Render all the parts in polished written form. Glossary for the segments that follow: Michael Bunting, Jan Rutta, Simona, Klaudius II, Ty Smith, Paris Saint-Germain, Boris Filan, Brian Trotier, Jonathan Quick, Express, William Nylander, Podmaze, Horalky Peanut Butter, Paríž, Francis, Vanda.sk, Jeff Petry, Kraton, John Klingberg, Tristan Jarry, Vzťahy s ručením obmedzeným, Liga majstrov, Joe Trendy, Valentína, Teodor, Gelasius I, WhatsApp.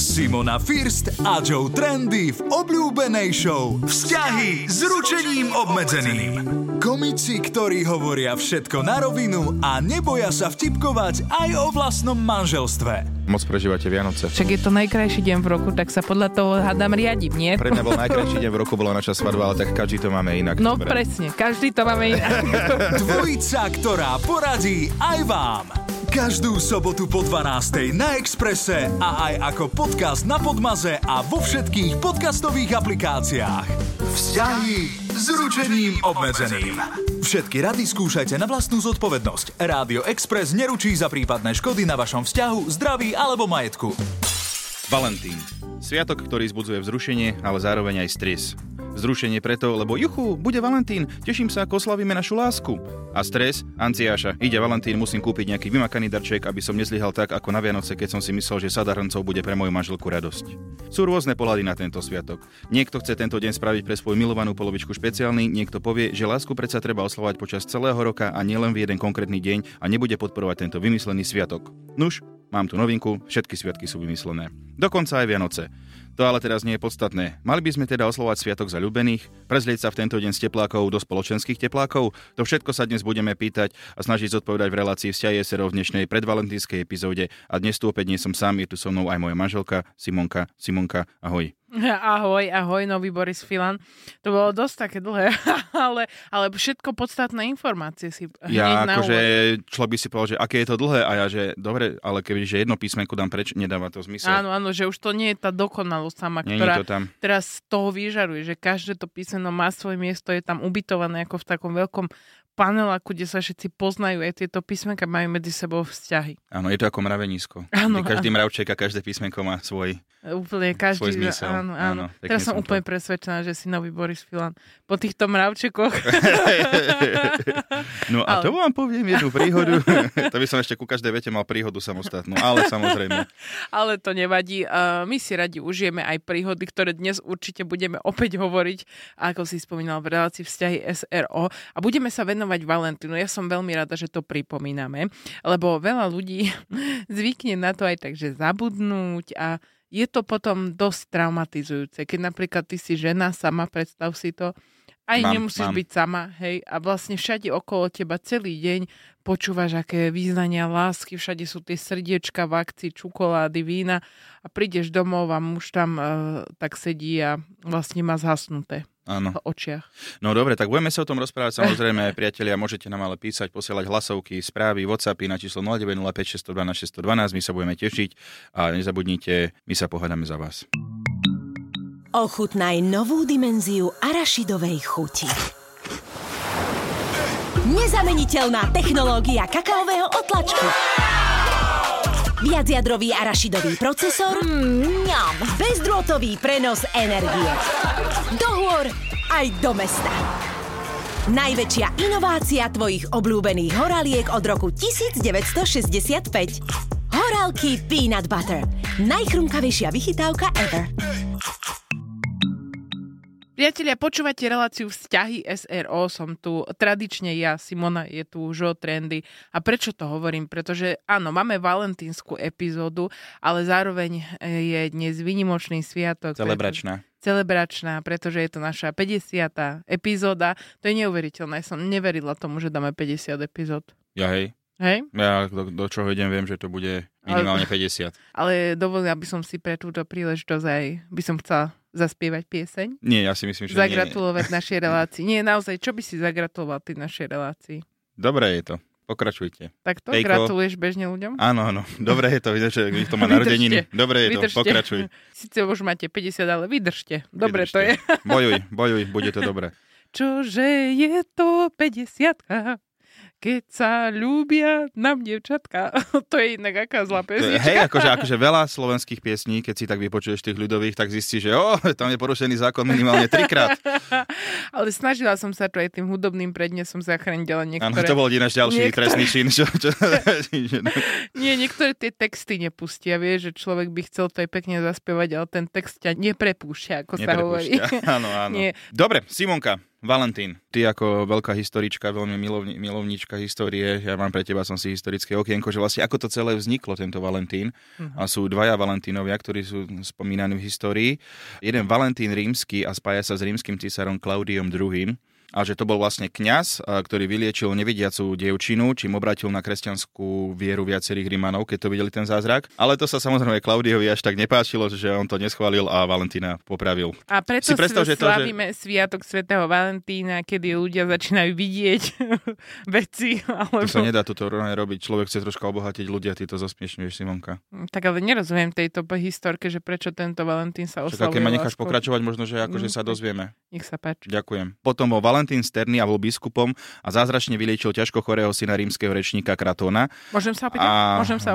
Simona First a Joe Trendy v obľúbenej show Vzťahy s ručením obmedzeným. Komici, ktorí hovoria všetko na rovinu a neboja sa vtipkovať aj o vlastnom manželstve. Moc prežívate Vianoce. Však je to najkrajší deň v roku, tak sa podľa toho hádam riadím, nie? Pre mňa bol najkrajší deň v roku, bola naša svadba, ale tak každý to máme inak. No dobre. Presne, každý to máme inak. Dvojica, ktorá poradí aj vám. Každú sobotu po 12:00 na Expresse a aj ako podcast na Podmaze a vo všetkých podcastových aplikáciách. Vzťahy s ručením obmedzeným. Všetky rady skúšajte na vlastnú zodpovednosť. Rádio Express neručí za prípadné škody na vašom vzťahu, zdraví alebo majetku. Valentín. Sviatok, ktorý zbudzuje vzrušenie, ale zároveň aj stres. Vzrušenie preto, lebo juchu, bude Valentín, teším sa, ako oslavíme našu lásku. A stres, antiáša, ide Valentín, musím kúpiť nejaký vymakaný darček, aby som nezlyhal tak, ako na Vianoce, keď som si myslel, že sada hrncov bude pre moju manželku radosť. Sú rôzne pohľady na tento sviatok. Niekto chce tento deň spraviť pre svoju milovanú polovičku špeciálny, niekto povie, že lásku predsa treba oslavovať počas celého roka a nielen v jeden konkrétny deň a nebude podporovať tento vymyslený sviatok. Nuž, mám tu novinku, všetky sviatky sú vymyslené. Dokonca aj Vianoce. To ale teraz nie je podstatné. Mali by sme teda oslovať sviatok zaľúbených, prezlieť sa v tento deň z teplákov do spoločenských teplákov. To všetko sa dnes budeme pýtať a snažiť zodpovedať v relácii Vzťahy SRO v dnešnej predvalentínskej epizóde. A dnes tu opäť nie som sám, je tu so mnou aj moja manželka Simonka. Simonka, ahoj. Ahoj, nový Boris Filan. To bolo dosť také dlhé, ale všetko podstatné informácie si hneď na úvod. Človek by si povedal, že aké je to dlhé a ja, že dobre, ale kebyže jedno písmenko dám preč, nedáva to zmysel. Áno, že už to nie je tá dokonalosť sama, ktorá to teraz toho vyžaruje, že každé to písmeno má svoje miesto, je tam ubytované ako v takom veľkom paneláku, kde sa všetci poznajú, aj tieto písmenka majú medzi sebou vzťahy. Áno, je to ako mravenisko. Áno, každý mravček a každé písmenko má svoj zmysel. Áno. Teraz som úplne presvedčená, že si nový Boris Filan po týchto mravčekoch. No a to vám poviem jednu príhodu. To by som ešte ku každej vete mal príhodu samostatnú, ale samozrejme. Ale to nevadí. My si radi užijeme aj príhody, ktoré dnes určite budeme opäť hovoriť, ako si spomínal v relácii Vzťahy SRO, a budeme sa venovať Valentínu. Ja som veľmi rada, že to pripomíname, lebo veľa ľudí zvykne na to aj tak, že zabudnúť a je to potom dosť traumatizujúce. Keď napríklad ty si žena sama, predstav si to, aj nemusíš byť sama, hej, a vlastne všade okolo teba celý deň počúvaš, aké význania lásky, všade sú tie srdiečka v akcii, čokolády, vína a prídeš domov a muž tam tak sedí a vlastne má zhasnuté. Áno. V očiach. No dobre, tak budeme sa o tom rozprávať samozrejme, priatelia, môžete nám ale písať, posielať hlasovky, správy, WhatsAppy na číslo 0905 612 612, my sa budeme tešiť a nezabudnite, my sa pohádame za vás. Ochutnaj novú dimenziu arašidovej chuti. Nezameniteľná technológia kakaového otlačku. Viacjadrový arašidový procesor, bezdrôtový prenos energie. Do hôr aj do mesta. Najväčšia inovácia tvojich obľúbených horaliek od roku 1965. Horalky Peanut Butter. Najchrumkavejšia vychytávka ever. Priatelia, počúvate reláciu Vzťahy SRO, som tu tradične ja, Simona je tu, Joe Trendy. A prečo to hovorím? Pretože áno, máme valentínsku epizódu, ale zároveň je dnes výnimočný sviatok. Celebračná, pretože je to naša 50. epizóda. To je neuveriteľné, som neverila tomu, že dáme 50 epizód. Hej? Ja do čoho idem, viem, že to bude minimálne 50. Ale dovolila by som si pre túto príležitosť aj, by som chcela zaspievať pieseň. Nie, ja si myslím, že zagratulovať nie. Našej relácii. Nie, naozaj, čo by si zagratuloval ty našej relácii? Dobre je to. Pokračujte. Tak to gratuluješ bežne ľuďom? Áno. Dobre je to, že to má narodeniny. Dobre je to, pokračuj. Sice už máte 50, ale vydržte. Dobre to je. Bojuj, bude to dobré. Čože je to 50-ka? Keď sa ľúbia nám dievčatka. To je inak aká zlá pesnička. Hej, akože veľa slovenských piesní, keď si tak vypočuješ tých ľudových, tak zistíš, že tam je porušený zákon minimálne 3-krát. Ale snažila som sa to aj tým hudobným prednesom zachrániť, ale niektoré... Áno, to bol ináč ďalší trestný čin. Nie, niektoré tie texty nepustia, vieš, že človek by chcel to aj pekne zaspievať, ale ten text ťa neprepúšťa, ako sa hovorí. Áno. Dobre, Simonka. Valentín, ty ako veľká historička, veľmi milovníčka histórie, ja mám pre teba, som si historické okienko, že vlastne ako to celé vzniklo, tento Valentín. A sú dvaja Valentínovia, ktorí sú spomínaní v histórii. Jeden Valentín rímsky a spája sa s rímskym císarom Klaudium II. A že to bol vlastne kňaz, ktorý vyliečil nevidiacú dievčinu, čím obratil na kresťanskú vieru viacerých Rímanov, keď to videli ten zázrak. Ale to sa samozrejme Klaudiovi až tak nepáčilo, že on to neschválil a Valentína popravil. A preto slavíme sviatok svätého Valentína, kedy ľudia začínajú vidieť veci. Alebo... To sa nedá toto robiť. Človek chce troška obohatiť ľudia, ty to zosmiešňuješ, Simonka. Tak ale nerozumiem tejto historke, že prečo tento Valentín sa oslavuje. Keď ma necháš pokračovať, možno že akože sa dozvieme. Nech sa páči. Ďakujem. Potom Valentín Sterný a bol biskupom a zázračne vyliečil ťažko chorého syna rímskeho rečníka Kratona. Môžem sa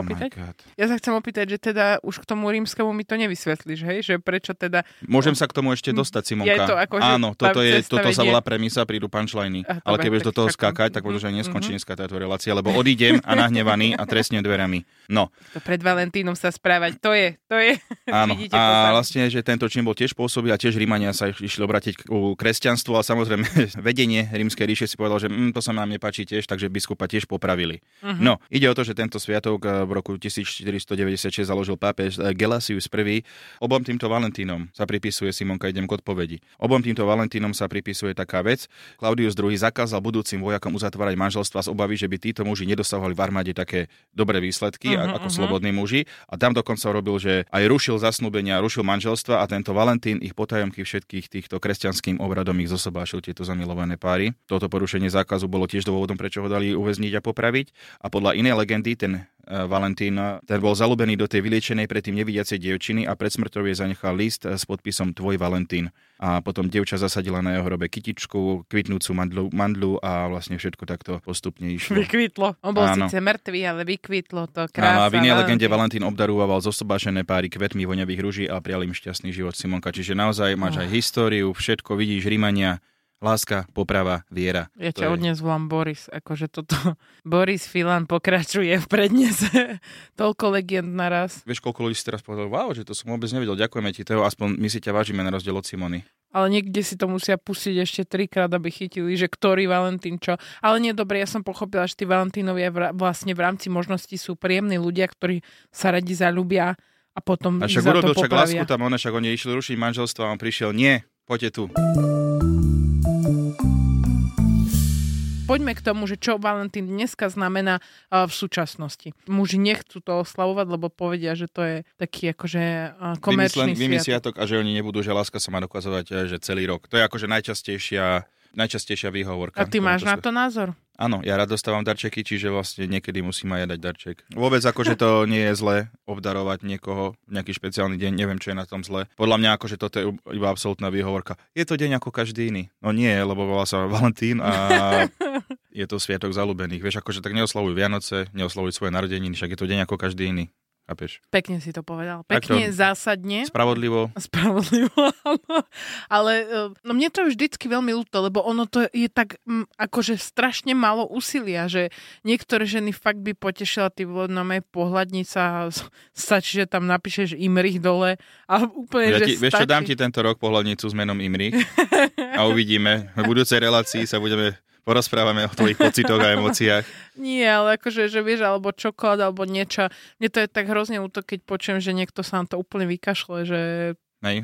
opýtať? Ja sa chcem opýtať, že teda už k tomu rímskemu mi to nevysvetlíš, hej? Že prečo teda... Môžem sa k tomu ešte dostať, Simonka. Je to ako, áno, toto sa volá premisa, prídu punchline. Ale keď budeš do toho skákať, tak možno, že aj neskončí dneska táto relácia, lebo odídem a nahnevaný a trestne dverami. No. To pred Valentínom sa správať, to je. Áno. A vlastne, že tento čin bol tiež pôsobí a tiež Rímania sa išli obrátiť ku kresťanstvu a samozrejme vedenie Rímskej ríše si povedal, že to sa nám nepáči tiež, takže biskupa tiež popravili. No, ide o to, že tento sviatok v roku 1496 založil pápež Gelasius I. Obom týmto Valentínom sa pripisuje, Simonka, idem k odpovedi. Obom týmto Valentínom sa pripisuje taká vec. Klaudius II zakázal budúcim vojakom uzatvárať manželstva z obavy, že by títo muži nedosahovali v armáde také dobré výsledky ako slobodní muži, a tam dokonca robil, že aj rušil zasnúbenia, rušil manželstva, a tento Valentín ich potajomky všetkých týchto kresťanským obradom ich zosobášil, tieto zamilované páry. Toto porušenie zákazu bolo tiež dôvodom, prečo ho dali uväzniť a popraviť. A podľa inej legendy ten Valentín bol zalúbený do tej vyliečenej predtým nevidiacej dievčiny a pred smrťou jej zanechal list s podpisom Tvoj Valentín. A potom dievča zasadila na jeho hrobe kytičku, kvitnúcu mandlu a vlastne všetko takto postupne išlo. Vykvitlo. On bol síce mŕtvý, ale vykvitlo to, krása. A v inej legende Valentín obdarúval zosobášené páry kvetmi voňavých ruží a prial im šťastný život, Simonka. Čiže naozaj máš aj históriu, všetko vidíš, Rímania. Láska, poprava, viera. Ja ťa odnes volám Boris, akože toto Boris Filan pokračuje v prednese. Toľko legend naraz. Vieš, koľko ľudí si teraz povedal, wow, že to som vôbec nevedel, ďakujeme ti, Teo, aspoň my si ťa vážime na rozdiel od Simony. Ale niekde si to musia pustiť ešte trikrát, aby chytili, že ktorý Valentín čo. Ale nie, dobre, ja som pochopila, že tí Valentínovia vlastne v rámci možností sú príjemní ľudia, ktorí sa radi zalúbia a potom ich za to popravia. Lásku, tam však oni išli rušiť manželstvo a on prišiel, nie, poďte tu. Poďme k tomu, že čo Valentín dneska znamená v súčasnosti. Muži nechcú to oslavovať, lebo povedia, že to je taký akože komerčný sviatok a že oni nebudú, že láska sa má dokazovať, že celý rok. To je akože najčastejšia výhovorka. A ty máš na to názor? Áno, ja rád dostávam darčeky, čiže vlastne niekedy musím aj ja dať darček. Vôbec akože to nie je zle obdarovať niekoho nejaký špeciálny deň, neviem, čo je na tom zle. Podľa mňa akože toto je iba absolútna výhovorka. Je to deň ako každý iný. No nie, lebo volá sa Valentín a je to sviatok zalúbených. Vieš, akože tak neoslavuj Vianoce, neoslavuj svoje narodeniny, však je to deň ako každý iný. Apieš. Pekne si to povedal. Pekne, to, zásadne. Spravodlivo, áno. Ale no mne to je vždycky veľmi ľúto, lebo ono to je tak akože strašne málo úsilia, že niektoré ženy fakt by potešila tým vodnome pohľadniť sa, stačí, že tam napíšeš Imrich dole a úplne, ja že ti, stačí. Vieš čo, dám ti tento rok pohľadnicu s menom Imrich a uvidíme. V budúcej relácii sa budeme... Porozprávame o tvojich pocitoch a emóciách. Nie, ale akože, že vieš, alebo čokoláda, alebo niečo. Mne to je tak hrozne útok, keď počujem, že niekto sa nám to úplne vykašle, že... My,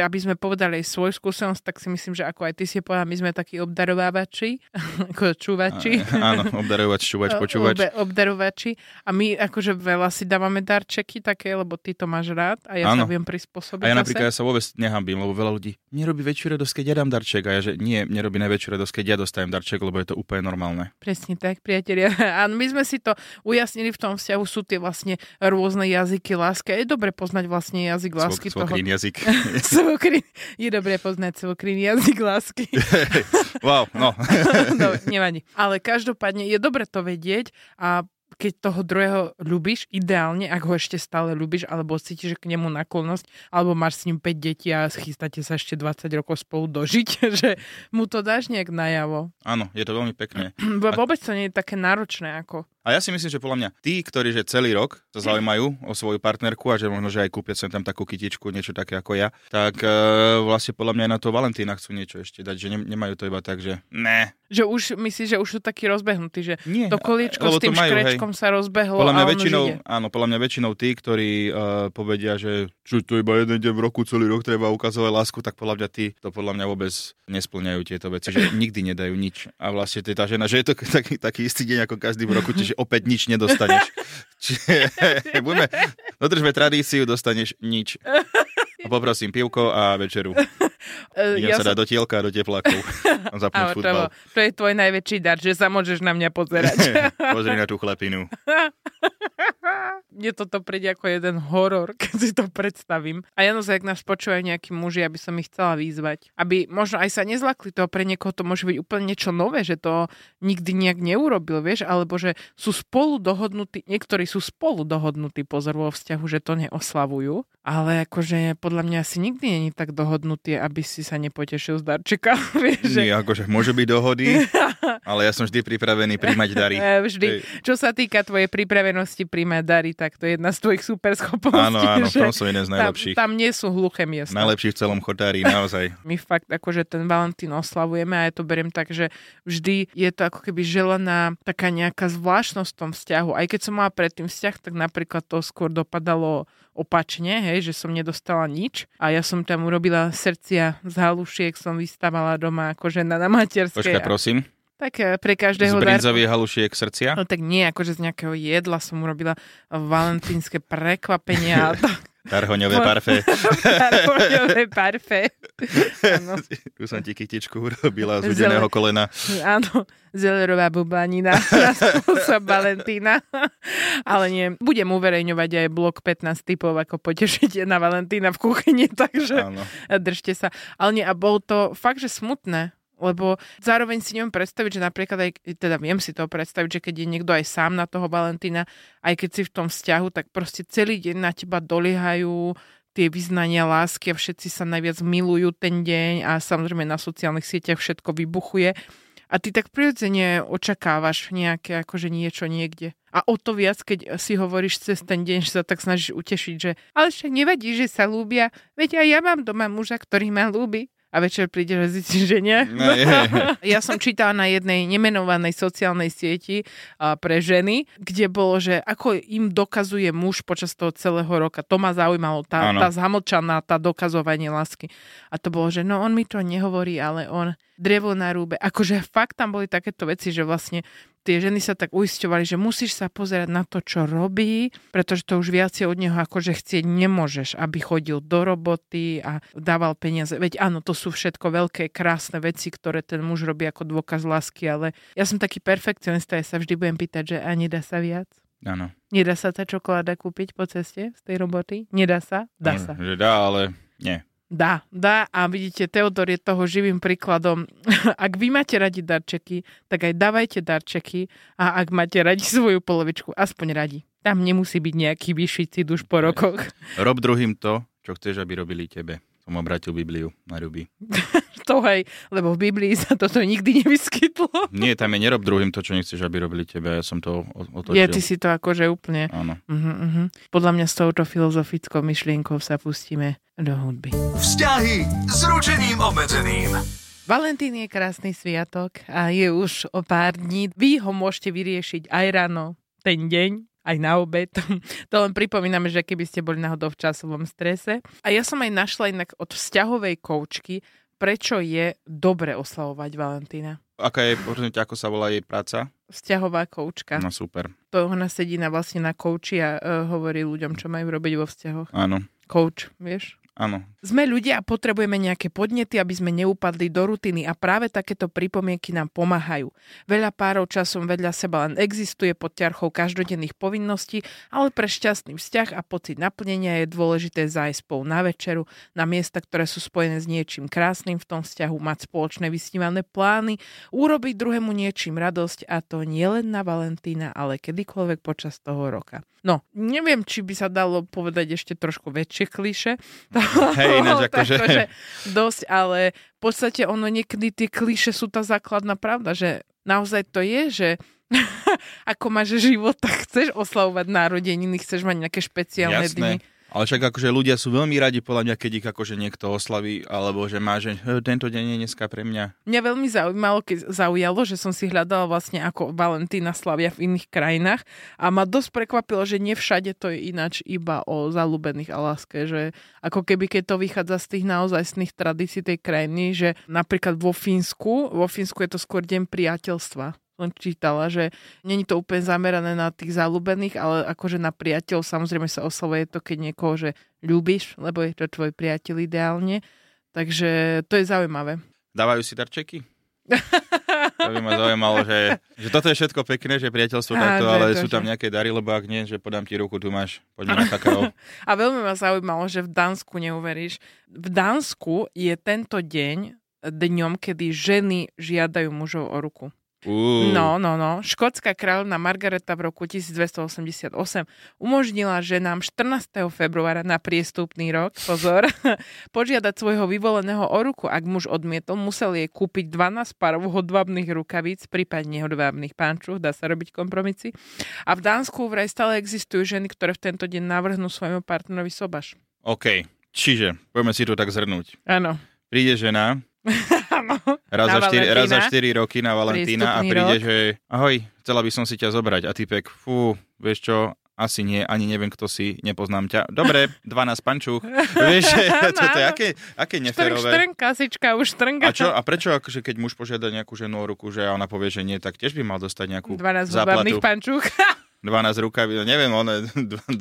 aby sme povedali svoju skúsenosť, tak si myslím, že ako aj ty si povedal, my sme takí obdarovávači, ako čúvači. Áno, obdarovač, čúvač, počúvač. Obdarovači. A my akože veľa si dávame darčeky také, lebo ty to máš rád a ja sa viem prispôsobiť. A ja napríklad ja sa vôbec nehambím, lebo veľa ľudí nerobí väčšiu radosť, keď ja dám darček, a ja že nie, nerobí najväčšiu radosť, keď ja dostajem darček, lebo je to úplne normálne. Presne tak, priatelia. A my sme si to ujasnili v tom vzťahu, sú tie vlastne rôzne jazyky lásky. Je dobre poznať vlastne jazyk lásky. Svokrín jazyk. Je dobré poznať svokrín jazyk lásky. Wow, no. No, nevadí. Ale každopádne je dobre to vedieť a keď toho druhého ľubíš, ideálne, ak ho ešte stále ľubíš, alebo cítiš k nemu naklonosť, alebo máš s ním 5 detí a chystáte sa ešte 20 rokov spolu dožiť, že mu to dáš nejak najavo. Áno, je to veľmi pekné. Vôbec to nie je také náročné ako... A ja si myslím, že podľa mňa tí, ktorí že celý rok sa zaujímajú o svoju partnerku a že možno, že aj kúpia sem tam takú kytičku, niečo také ako ja, tak vlastne podľa mňa aj na to Valentína chcú niečo ešte dať, že nemajú to iba tak, že ne. Že už myslíš, že už sú takí rozbehnutí, že nie, to koliečko s tým škrečkom sa rozbehlo podľa mňa a väčšinou, áno, podľa mňa väčšinou tí, ktorí povedia, že čo to iba jeden deň v roku, celý rok treba ukazovať lásku, tak podľa mňa tí to podľa mňa vôbec nesplňajú tieto veci, že nikdy nedajú nič. A vlastne tá žena, že je to taký istý deň ako každý v roku, čiže opäť nič nedostaneš. Čiže budeme, dodržme tradíciu, dostaneš nič. A poprosím pivko a večeru. Idem sa dať do tielka a do teplákov. Zapnúť futbal. To je tvoj najväčší dar, že sa môžeš na mňa pozerať. Pozri na tú chlepinu. Mne toto príde ako jeden horor, keď si to predstavím. A ja naozaj, ak nás počúvajú nejakí muži, aby som ich chcela vyzvať. Aby možno aj sa nezlakli toho, pre niekoho to môže byť úplne niečo nové, že to nikdy nejak neurobil, vieš, alebo že sú spolu dohodnutí, niektorí sú spolu dohodnutí, pozor, vo vzťahu, že to neoslavujú, ale akože podľa mňa si nikdy není tak dohodnutý, aby si sa nepotešil z darčeka, vieš. Nie, akože môžu byť dohody, ale ja som vždy pripravený príjmať dary. Vždy. Ej. Čo sa týka tvojej pripravenosti príjmať dary, tak to je jedna z tvojich super schopností. Áno, v tom som jeden z najlepších. Tam nie sú hluché miesta. Najlepší v celom Chotári, naozaj. My fakt akože ten Valentín oslavujeme a ja to beriem tak, že vždy je to ako keby želaná taká nejaká zvláštnosť v tom vzťahu. Aj keď som mala predtým vzťah, tak napríklad to skôr dopadalo opačne, hej, že som nedostala nič a ja som tam urobila srdcia z halušiek, som vystávala doma ako žena na materskej. Počkaj, prosím. Tak pre každého darčeka. Z brinzových halušiek srdcia? No tak nie, akože z nejakého jedla som urobila valentínske prekvapenie a tak. Tarhoňové parfé. Tarhoňové parfé. Áno. Tu som ti kytičku urobila z udeného kolena. Áno, zelerová bublanina na spôsob Valentína. Ale nie, budem uverejňovať aj blok 15 typov, ako potešíte na Valentína v kuchyni, takže áno. Držte sa. Ale nie, a bol to fakt, že smutné. Lebo zároveň si neviem predstaviť, že napríklad aj, teda viem si to predstaviť, že keď je niekto aj sám na toho Valentína, aj keď si v tom vzťahu, tak proste celý deň na teba doliehajú tie vyznania lásky a všetci sa najviac milujú ten deň a samozrejme na sociálnych sieťach všetko vybuchuje. A ty tak prirodzene očakávaš nejaké akože niečo niekde. A o to viac, keď si hovoríš cez ten deň, že sa tak snažíš utešiť, že ale však nevadí, že sa ľúbia. Veď aj ja mám doma muža, ktorý ma ľúbi. A večer príde, že zistíš, že nie. No, ja som čítala na jednej nemenovanej sociálnej sieti pre ženy, kde bolo, že ako im dokazuje muž počas toho celého roka. To ma zaujímalo, tá zamlčaná, tá dokazovanie lásky. A to bolo, že no on mi to nehovorí, ale on drevo na rúbe. Akože fakt tam boli takéto veci, že vlastne tie ženy sa tak uisťovali, že musíš sa pozerať na to, čo robí, pretože to už viacej od neho akože chcieť nemôžeš, aby chodil do roboty a dával peniaze. Veď áno, to sú všetko veľké, krásne veci, ktoré ten muž robí ako dôkaz lásky, ale ja som taký perfekcionista, ja sa vždy budem pýtať, že a nedá sa viac? Áno. Nedá sa tá čokoláda kúpiť po ceste z tej roboty? Nedá sa? Dá sa. Že dá, ale nie. Dá a vidíte, Teodor je toho živým príkladom. Ak vy máte radi darčeky, tak aj dávajte darčeky a ak máte radi svoju polovičku, aspoň radi. Tam nemusí byť nejaký vyšší duš po rokoch. Rob druhým to, čo chceš, aby robili tebe. Som obrátil Bibliu na ruby. To hej, lebo v Biblii sa toto nikdy nevyskytlo. Nie, tam je nerob druhým to, čo nechceš, aby robili tebe. Ja som to otočil. Ja, ty si to akože úplne... Áno. Podľa mňa s touto filozofickou myšlienkou sa pustíme do hudby. Vzťahy s ručením obmedzeným. Valentín je krásny sviatok a je už o pár dní. Vy ho môžete vyriešiť aj ráno, ten deň, aj na obed. To len pripomíname, že keby ste boli náhodou v časovom strese. A ja som aj našla inak od vzťahovej koučky, prečo je dobre oslavovať Valentína. Aká je, ako sa volá jej práca? Vzťahová koučka. No super. To ona sedí vlastne na kouči a hovorí ľuďom, čo majú robiť vo vzťahoch. Áno. Kouč, vieš? Áno. Sme ľudia a potrebujeme nejaké podnety, aby sme neupadli do rutiny a práve takéto pripomienky nám pomáhajú. Veľa párov časom vedľa seba len existuje pod ťarchou každodenných povinností, ale pre šťastný vzťah a pocit naplnenia je dôležité zájsť spolu na večeru, na miesta, ktoré sú spojené s niečím krásnym v tom vzťahu, mať spoločné vysnívané plány, urobiť druhému niečím radosť a to nie len na Valentína, ale kedykoľvek počas toho roka. No, neviem, či by sa dalo povedať ešte trošku väčšie klišé. Hej, ináč akože dosť, ale v podstate ono niekedy tie klišé sú tá základná pravda, že naozaj to je, že ako máš život, tak chceš oslavovať narodeniny, chceš mať nejaké špeciálne dni. Ale však akože ľudia sú veľmi radi, podľa mňa, keď ich akože niekto oslaví, alebo že má, že tento deň je dneska pre mňa. Mňa veľmi zaujalo, že som si hľadala vlastne ako Valentína slavia v iných krajinách a ma dosť prekvapilo, že nie všade to je ináč iba o zalúbených a láske, že ako keby keď to vychádza z tých naozajstných tradícií tej krajiny, že napríklad vo Fínsku je to skôr deň priateľstva. Len čítala, že není to úplne zamerané na tých zalúbených, ale akože na priateľov samozrejme sa oslavuje to, keď niekoho, že ľúbiš, lebo je to tvoj priateľ ideálne. Takže to je zaujímavé. Dávajú si darčeky? To by ma zaujímalo, že toto je všetko pekné, že priateľstvo takto, ale sú tam nejaké dary, lebo ak nie, že podám ti ruku, tu máš, poďme na kakao. A veľmi ma zaujímalo, že v Dánsku, neuveríš, v Dánsku je tento deň dňom, kedy ženy žiadajú mužov o ruku. No. Škótska kráľovna Margareta v roku 1288 umožnila ženám 14. februára na priestupný rok, pozor, požiadať svojho vyvoleného o ruku. Ak muž odmietol, musel jej kúpiť 12 párov hodvábnych rukavíc, prípadne hodvábnych pančuch, dá sa robiť kompromisy. A v Dánsku vraj stále existujú ženy, ktoré v tento deň navrhnú svojmu partnerovi sobaš. OK, čiže poďme si to tak zhrnúť. Áno. Príde žena... raz za 4 roky na Valentína a príde, že ahoj, chcela by som si ťa zobrať a typek, fú, vieš čo, asi nie, ani neviem kto si, nepoznám ťa. Dobre, 12 pančúch. Vieš, toto je aké neférové. Štrnka, kasička. A prečo, akože, keď muž požiada nejakú ženu o ruku, že ona povie, že nie, tak tiež by mal dostať nejakú 12 záplatu. 12 hudobných pančúch. 12 rukaví, neviem, one 12,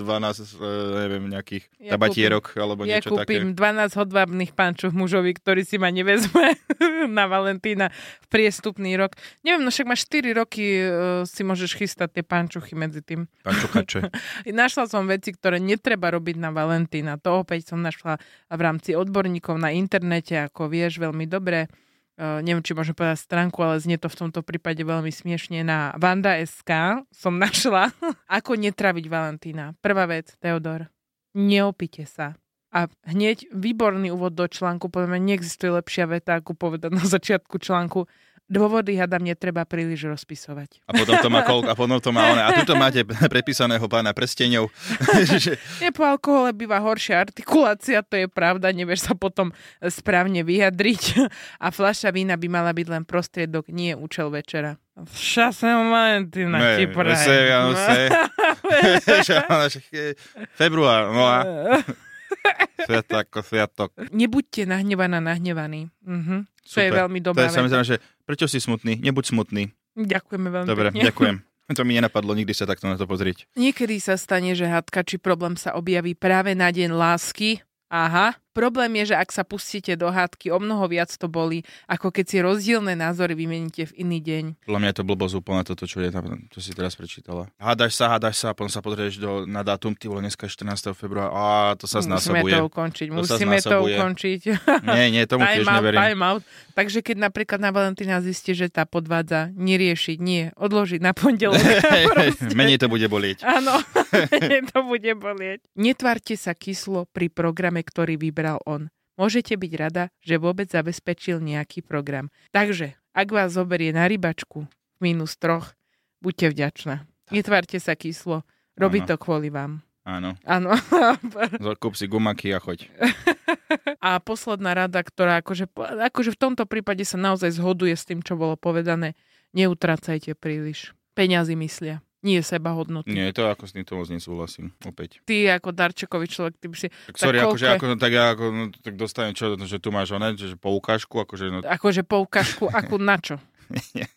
neviem, nejakých tabatierok alebo niečo také. Ja kúpim 12 hodvábnych pančov mužovi, ktorý si ma nevezme na Valentína v priestupný rok. Neviem, no však máš 4 roky, si môžeš chystať tie pančuchy medzi tým. Pančuchače. Našla som veci, ktoré netreba robiť na Valentína. To opäť som našla v rámci odborníkov na internete, ako vieš, veľmi dobre. Neviem, či môžem povedať stránku, ale znie to v tomto prípade veľmi smiešne. Na Vanda.sk som našla, ako netraviť Valentína. Prvá vec, Teodor, neopite sa. A hneď výborný úvod do článku, podľa mňa neexistuje lepšia veta, ako povedať na začiatku článku. Dôvody, hádam, netreba príliš rozpisovať. A potom to má ona. A tuto máte prepísaného pána prsteňov. Nie, po alkohole býva horšia artikulácia, to je pravda, nevieš sa potom správne vyjadriť. A fľaša vína by mala byť len prostriedok, nie účel večera. Šťastného Valentína ti prajem. Február, no a... Sviatok. Nebuďte nahnevaní. Mhm. To je veľmi dobrá vec. Že prečo si smutný? Nebuď smutný. Ďakujeme veľmi dobre, pekne. Ďakujem. To mi nenapadlo nikdy sa takto na to pozrieť. Niekedy sa stane, že hádka či problém sa objaví práve na deň lásky. Aha. Problém je, že ak sa pustíte do hádky, o mnoho viac to bolí, ako keď si rozdielne názory vymeníte v iný deň. Podľa mňa je to blbosť úplne toto, čo si teraz prečítala. Hádaš sa, potom sa pozrieš na dátum, ty vole, dneska 14. februára, to sa znásobuje. Musíme to ukončiť. Nie, tomu tiež neverím. Time out. Takže keď napríklad na Valentína zistí, že tá podvádza, neriešiť, nie, odložiť na pondelok. Menej to bude bolieť. Áno, menej to bude bolieť. Netvárte sa kyslo pri programe, ktorý vyberá on. Môžete byť rada, že vôbec zabezpečil nejaký program. Takže, ak vás zoberie na rybačku -3, buďte vďačná. Netvárte sa kyslo. Robí to kvôli vám. Áno. Kúp si gumaky a choď. A posledná rada, ktorá akože v tomto prípade sa naozaj zhoduje s tým, čo bolo povedané. Neutrácajte príliš. Peňazí myslia. Nie je sebahodnotný. Nie, to ako s tým toho nesúhlasím, opäť. Ty ako darčekový človek, ty by si... Tak dostanem čo, že tu máš oné, že poukážku, akože... No... Akože poukážku, ako na čo? Nie,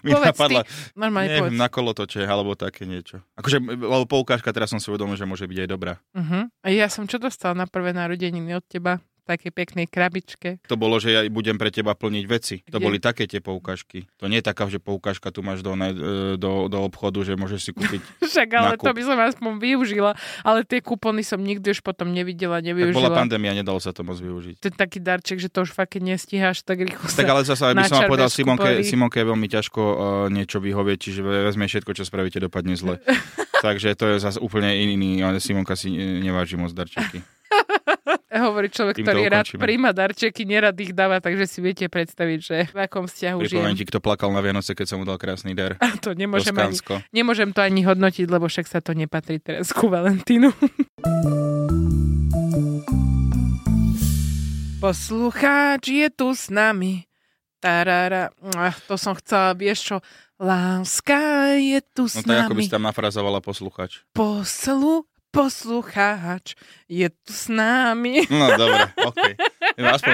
mi napadla, neviem, na kolotoče, alebo také niečo. Akože, alebo poukážka, teraz som si uvedomil, že môže byť aj dobrá. A ja som čo dostal na prvé narodeniny od teba? Také peknej krabičke. To bolo, že ja budem pre teba plniť veci. Kde? To boli také tie poukážky. To nie je taká, že poukážka tu máš do obchodu, že môžeš si kúpiť. Však, ale nákup. To by som aspoň využila. Ale tie kupóny som nikdy už potom nevyužila. Tak bola pandémia, nedalo sa to moc využiť. To je taký darček, že to už fakt nestíhaš tak rýchlo. Tak ale zase, aby som vám povedal, Simonke je veľmi ťažko niečo vyhovieť, čiže vezme všetko, čo spravíte, dopadne zle. Takže to je zase úplne iný, ale Simonka si neváži moc darčeky. Hovorí človek, ktorý rád príjma darčeky, nerad ich dáva, takže si viete predstaviť, že v akom vzťahu žijem. Pripomeň ti, kto plakal na Vianoce, keď som mu dal krásny dar. A to nemôžem to ani hodnotiť, lebo však sa to nepatrí teraz ku Valentínu. Poslucháč je tu s nami. Tarara. Ach, to som chcela, vieš čo? Láska je tu s nami. No to ako by si tam nafrazovala poslucháč. Poslucháč je tu s nami. No dobre, okej. Okay.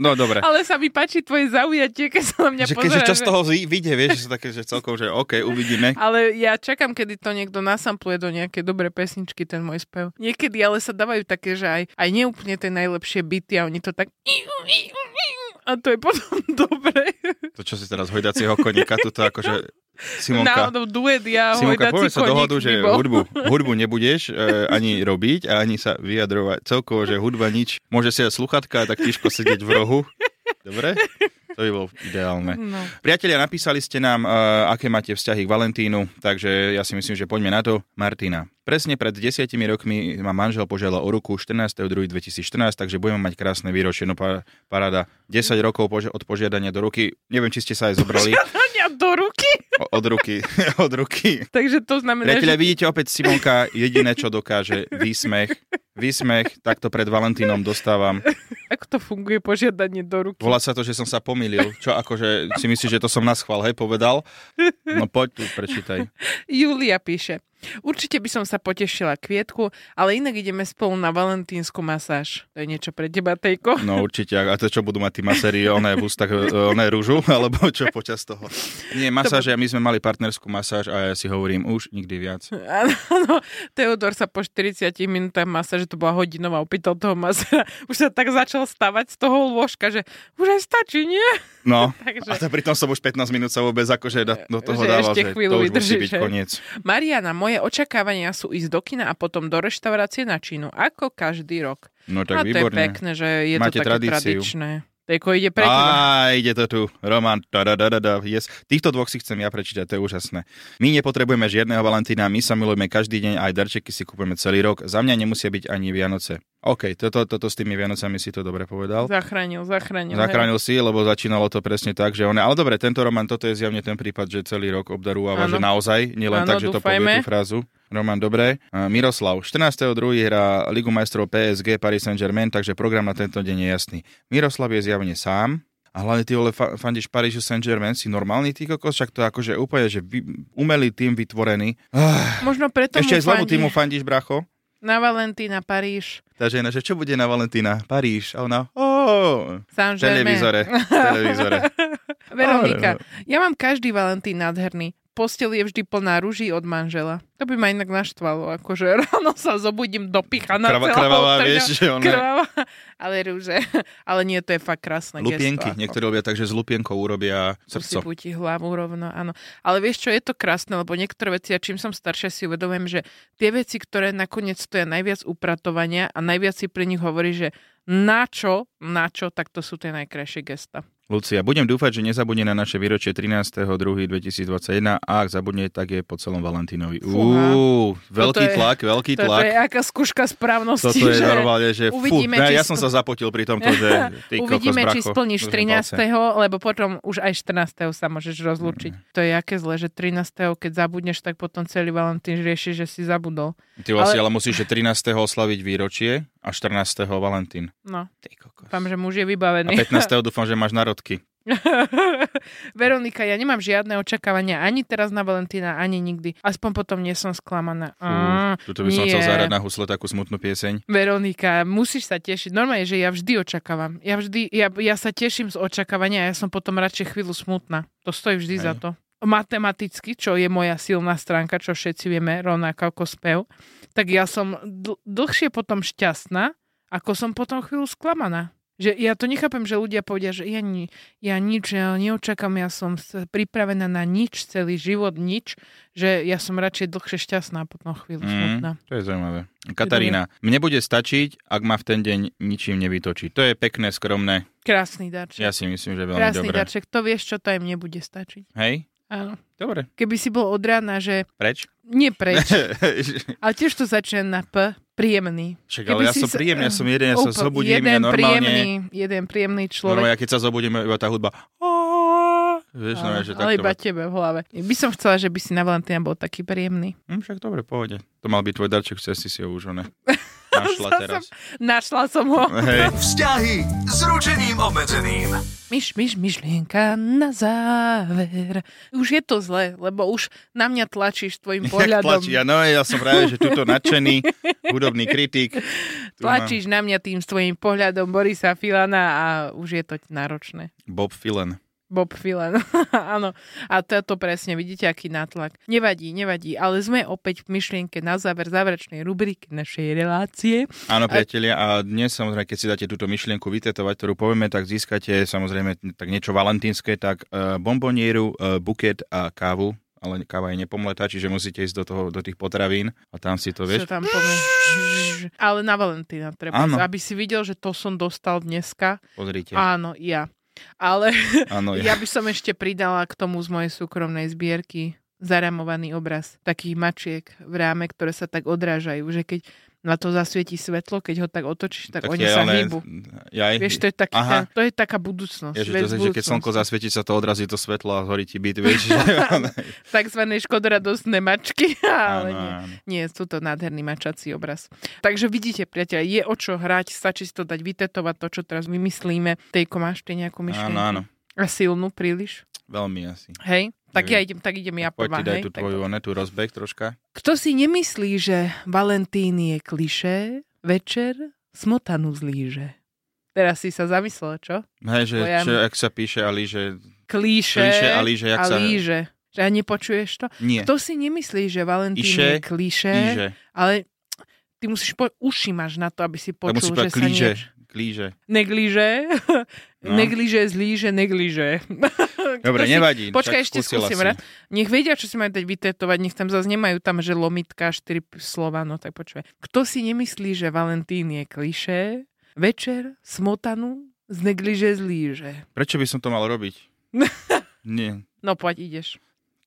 No dobre. Ale sa mi páči tvoje zaujatie, keď sa na mňa pozeraš. Keďže čo z toho vyjde, vieš, že také, že celkom, že okej, uvidíme. Ale ja čakám, kedy to niekto nasampluje do nejakej dobré pesničky, ten môj spev. Niekedy ale sa dávajú také, že aj neúplne tie najlepšie bity a oni to tak... A to je potom dobre. To čo si teraz hojdacieho koníka, toto akože... Simonka, Simonka povedz sa dohodu, že hudbu nebudeš ani robiť a ani sa vyjadrovať. Celkovo, že hudba nič. Môže si aj sluchatka a tak tížko sedieť v rohu. Dobre? To by bolo ideálne. No. Priatelia, napísali ste nám, aké máte vzťahy k Valentínu, takže ja si myslím, že poďme na to. Martina. Presne pred 10 rokmi ma manžel požiadal o ruku 14.2.2014, takže budeme mať krásne výročie. No paráda. 10 rokov od požiadania do ruky. Neviem, či ste sa aj zobrali. Požiadania do ruky? Od ruky. Takže to znamená, priatelia, že... vidíte opäť Simonka, jediné, čo dokáže, výsmech, takto pred Valentínom dostávam. Ako to funguje požiadanie do ruky? Volá sa to, že som sa pomýlil. Čo akože si myslíš, že to som naschvál, hej, povedal? No poď tu, prečítaj. Julia píše. Určite by som sa potešila kvietku, ale inak ideme spolu na valentínsku masáž. To je niečo pre teba, Tejko? No určite. A to čo budú mať tí maséri? Ona je v ústach, ona je rúžu? Alebo čo počas toho? Nie, masáže. My sme mali partnerskú masáž a ja si hovorím už nikdy viac. Áno, Teodor sa po 40 minútach masáže, to bola hodinová, opýtal toho maséra. Už sa tak začal stavať z toho lôžka, že už aj stačí, nie? No, takže... a to pritom som už 15 minút sa vôbec akože do toho že dával, že to už musí byť koniec. Mariana, moje očakávania sú ísť do kina a potom do reštaurácie na činu, ako každý rok. No tak a výborné. To je pekné, že je máte to také tradičné. Tejko ide prekýva. Á, ide to tu. Roman, yes. Týchto dvoch si chcem ja prečítať, to je úžasné. My nepotrebujeme žiadneho Valentína, my sa milujeme každý deň a aj darčeky si kupujeme celý rok. Za mňa nemusia byť ani Vianoce. OK, toto s tými Vianocami si to dobre povedal. Zachránil. Zachránil si, lebo začínalo to presne tak, že on... Ale dobre, tento Roman, toto je zjavne ten prípad, že celý rok obdarúva, že naozaj, nielen tak, že to povie tú frázu. Roman, dobre. Miroslav, 14.2. hrá Ligu majstrov PSG Paris Saint-Germain, takže program na tento deň je jasný. Miroslav je zjavne sám. A hlavne ty, vole, fandíš Parížu Saint-Germain, si normálny ty kokos, však to je akože úplne, že umelý tým vytvorený. Možno preto ešte mu fandíš. Ešte aj zlému týmu fandíš, bracho? Na Valentína, Paríž. Takže ináč, čo bude na Valentína? Paríž. A ona, televízore. Veronika, ja mám každý Valentín nádherný. Postel je vždy plná ruží od manžela. To by ma inak naštvalo, akože ráno sa zobudím dopíchaná celá potrňa. Vieš, že ona... Krvavá, ale rúže. Ale nie, to je fakt krásne gesto. Lupienky, ako... niektorí robia tak, že s lupienkou urobia srdco. Musí puti hlavu rovno, áno. Ale vieš čo, je to krásne, lebo niektoré veci, a čím som staršia, si uvedomujem, že tie veci, ktoré nakoniec stoja najviac upratovania a najviac si pre nich hovorí, že na čo, tak to sú tie najkrajšie gesta. Lucia, budem dúfať, že nezabudne na naše výročie 13.2.2021 a ak zabudne, tak je po celom Valentínovi. Veľký tlak. To je aká skúška správnosti. Toto je normálne, že ja som sa zapotil pri tomto, že ty uvidíme, kokos, či splníš 13., lebo potom už aj 14. sa môžeš rozlúčiť. To je aké zle, že 13. keď zabudneš, tak potom celý Valentín riešiš, že si zabudol. Ty vlastne ale musíš, že 13. oslaviť výročie a 14. Valentín. No. Ty kokos. Pám, že muž je vybavený. A 15. dúfam, že máš narod. Veronika, ja nemám žiadne očakávania ani teraz na Valentína, ani nikdy. Aspoň potom nie som sklamaná. Tuto by som chcel zahrať na husle takú smutnú pieseň. Veronika, musíš sa tešiť. Normálne, že ja vždy očakávam. Ja sa teším z očakávania a ja som potom radšej chvíľu smutná. To stojí vždy za to. Matematicky, čo je moja silná stránka, čo všetci vieme, rovnako ako spev, tak ja som dlhšie potom šťastná, ako som potom chvíľu sklamaná. Že ja to nechápem, že ľudia povedia, že ja nič neočakám, ja som pripravená na nič, celý život nič, že ja som radšej dlhšie šťastná a potom chvíľu smutná. To je zaujímavé. Katarína, mne bude stačiť, ak ma v ten deň ničím nevytočí. To je pekné, skromné. Krásny darček. Ja si myslím, že veľmi dobré. Krásny darček, to vieš, čo to aj mne bude stačiť. Hej? Áno. Dobre. Keby si bol od rána, že... Preč? Nie preč. Ale tiež to začne na P. Príjemný. Však, ale ja som príjemný, ja som jeden, ja sa zobudím, ja normálne... Jeden príjemný človek. Normálne, ja keď sa zobudím, iba tá hudba... Vieš, no, že ale iba tebe v hlave. By som chcela, že by si na Valentína bol taký príjemný. Však dobre, pohode. To mal byť tvoj darček, chce si ho už, ne? Našla teraz. Našla som ho. Hej. Vzťahy s ručením obmedzeným. Myšlienka na záver. Už je to zle, lebo už na mňa tlačíš tvojim pohľadom. Tlačí, no, ja som práve, že tuto nadšený hudobný kritik. Tlačíš na mňa tým svojím pohľadom Borisa Filana a už je to náročné. Bob Filan, áno. A to presne, vidíte, aký nátlak. Nevadí, ale sme opäť v myšlienke na záver záverečnej rubriky našej relácie. Áno, priatelia, a dnes samozrejme, keď si dáte túto myšlienku vytetovať, ktorú povieme, tak získate samozrejme tak niečo valentínske, tak bombonieru, buket a kávu. Ale káva je nepomletá, čiže musíte ísť do tých potravín a tam si to vieš. Tam ale na Valentína treba, áno. Aby si videl, že to som dostal dneska. Pozrite. Áno, ja. Ale ano, ja by som ešte pridala k tomu z mojej súkromnej zbierky zaramovaný obraz takých mačiek v ráme, ktoré sa tak odrážajú, že keď na to zasvietí svetlo, keď ho tak otočíš, tak oni sa hýbu. Vieš, to je taký, to je taká budúcnosť. Ježiš, to je, že keď slnko zasvietí, sa to odrazí to svetlo a horí ti byt, vieš. Takzvané škodoradostné mačky, ale nie, sú to nádherný mačací obraz. Takže vidíte, priateľ, je o čo hrať, stačí si to dať vytetovať, to, čo teraz vymyslíme. Tejko, máš ty nejakú myšlienku? Áno. A silnú príliš? Veľmi asi. Hej? Tak ja idem ja prvá. Poď ti daj tú tvoju tú rozbeh troška. Kto si nemyslí, že Valentín je klišé, večer smotanu zlíže. Teraz si sa zamyslel, čo? Hej, že čo, ak sa píše a líže. Klišé a líže, jak sa... líže. Že ja nepočuješ to? Nie. Kto si nemyslí, že Valentín je klišé, ale ty musíš uši máš na to, aby si počul, musí že sa niečo... Neglíže. Dobre, nevadí. Počkaj, ešte skúsim rád. Nech vedia, čo si majú dať vytetovať, nech tam zase nemajú tam, že lomitka, 4 slova, no tak počúvaj. Kto si nemyslí, že Valentín je klišé, večer smotanu z neglíže zlíže. Prečo by som to mal robiť? Nie. No poď, ideš.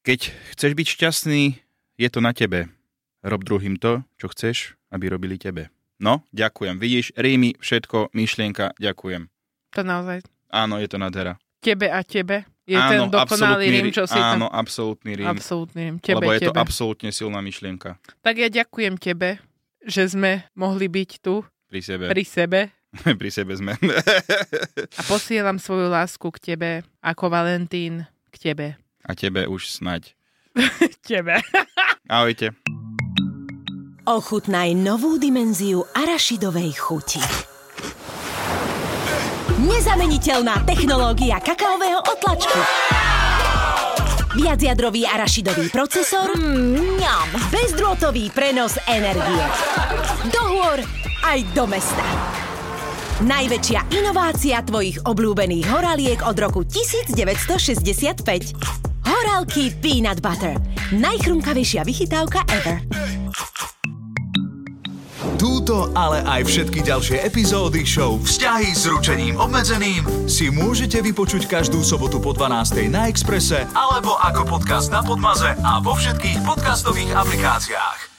Keď chceš byť šťastný, je to na tebe. Rob druhým to, čo chceš, aby robili tebe. No, ďakujem. Vidíš, rímy, všetko, myšlienka, ďakujem. To naozaj. Áno, je to nádhera. Tebe a tebe. Je áno, ten dokonalý rím, čo si tam... Áno, absolútny rím. Absolútny rím. Tebe, lebo je tebe. To absolútne silná myšlienka. Tak ja ďakujem tebe, že sme mohli byť tu. Pri sebe. Pri sebe sme. A posielam svoju lásku k tebe, ako Valentín k tebe. A tebe už snaď. Tebe. Ahojte. Ochutnaj novú dimenziu arašidovej chuti. Nezameniteľná technológia kakaového otlačku. Viacjadrový arašidový procesor. Bezdrôtový prenos energie. Do hôr aj do mesta. Najväčšia inovácia tvojich obľúbených horaliek od roku 1965. Horalky Peanut Butter. Najchrumkavejšia vychytávka ever. Túto, ale aj všetky ďalšie epizódy show Vzťahy s ručením obmedzeným si môžete vypočuť každú sobotu po 12:00 na Expresse alebo ako podcast na Podmaze a vo všetkých podcastových aplikáciách.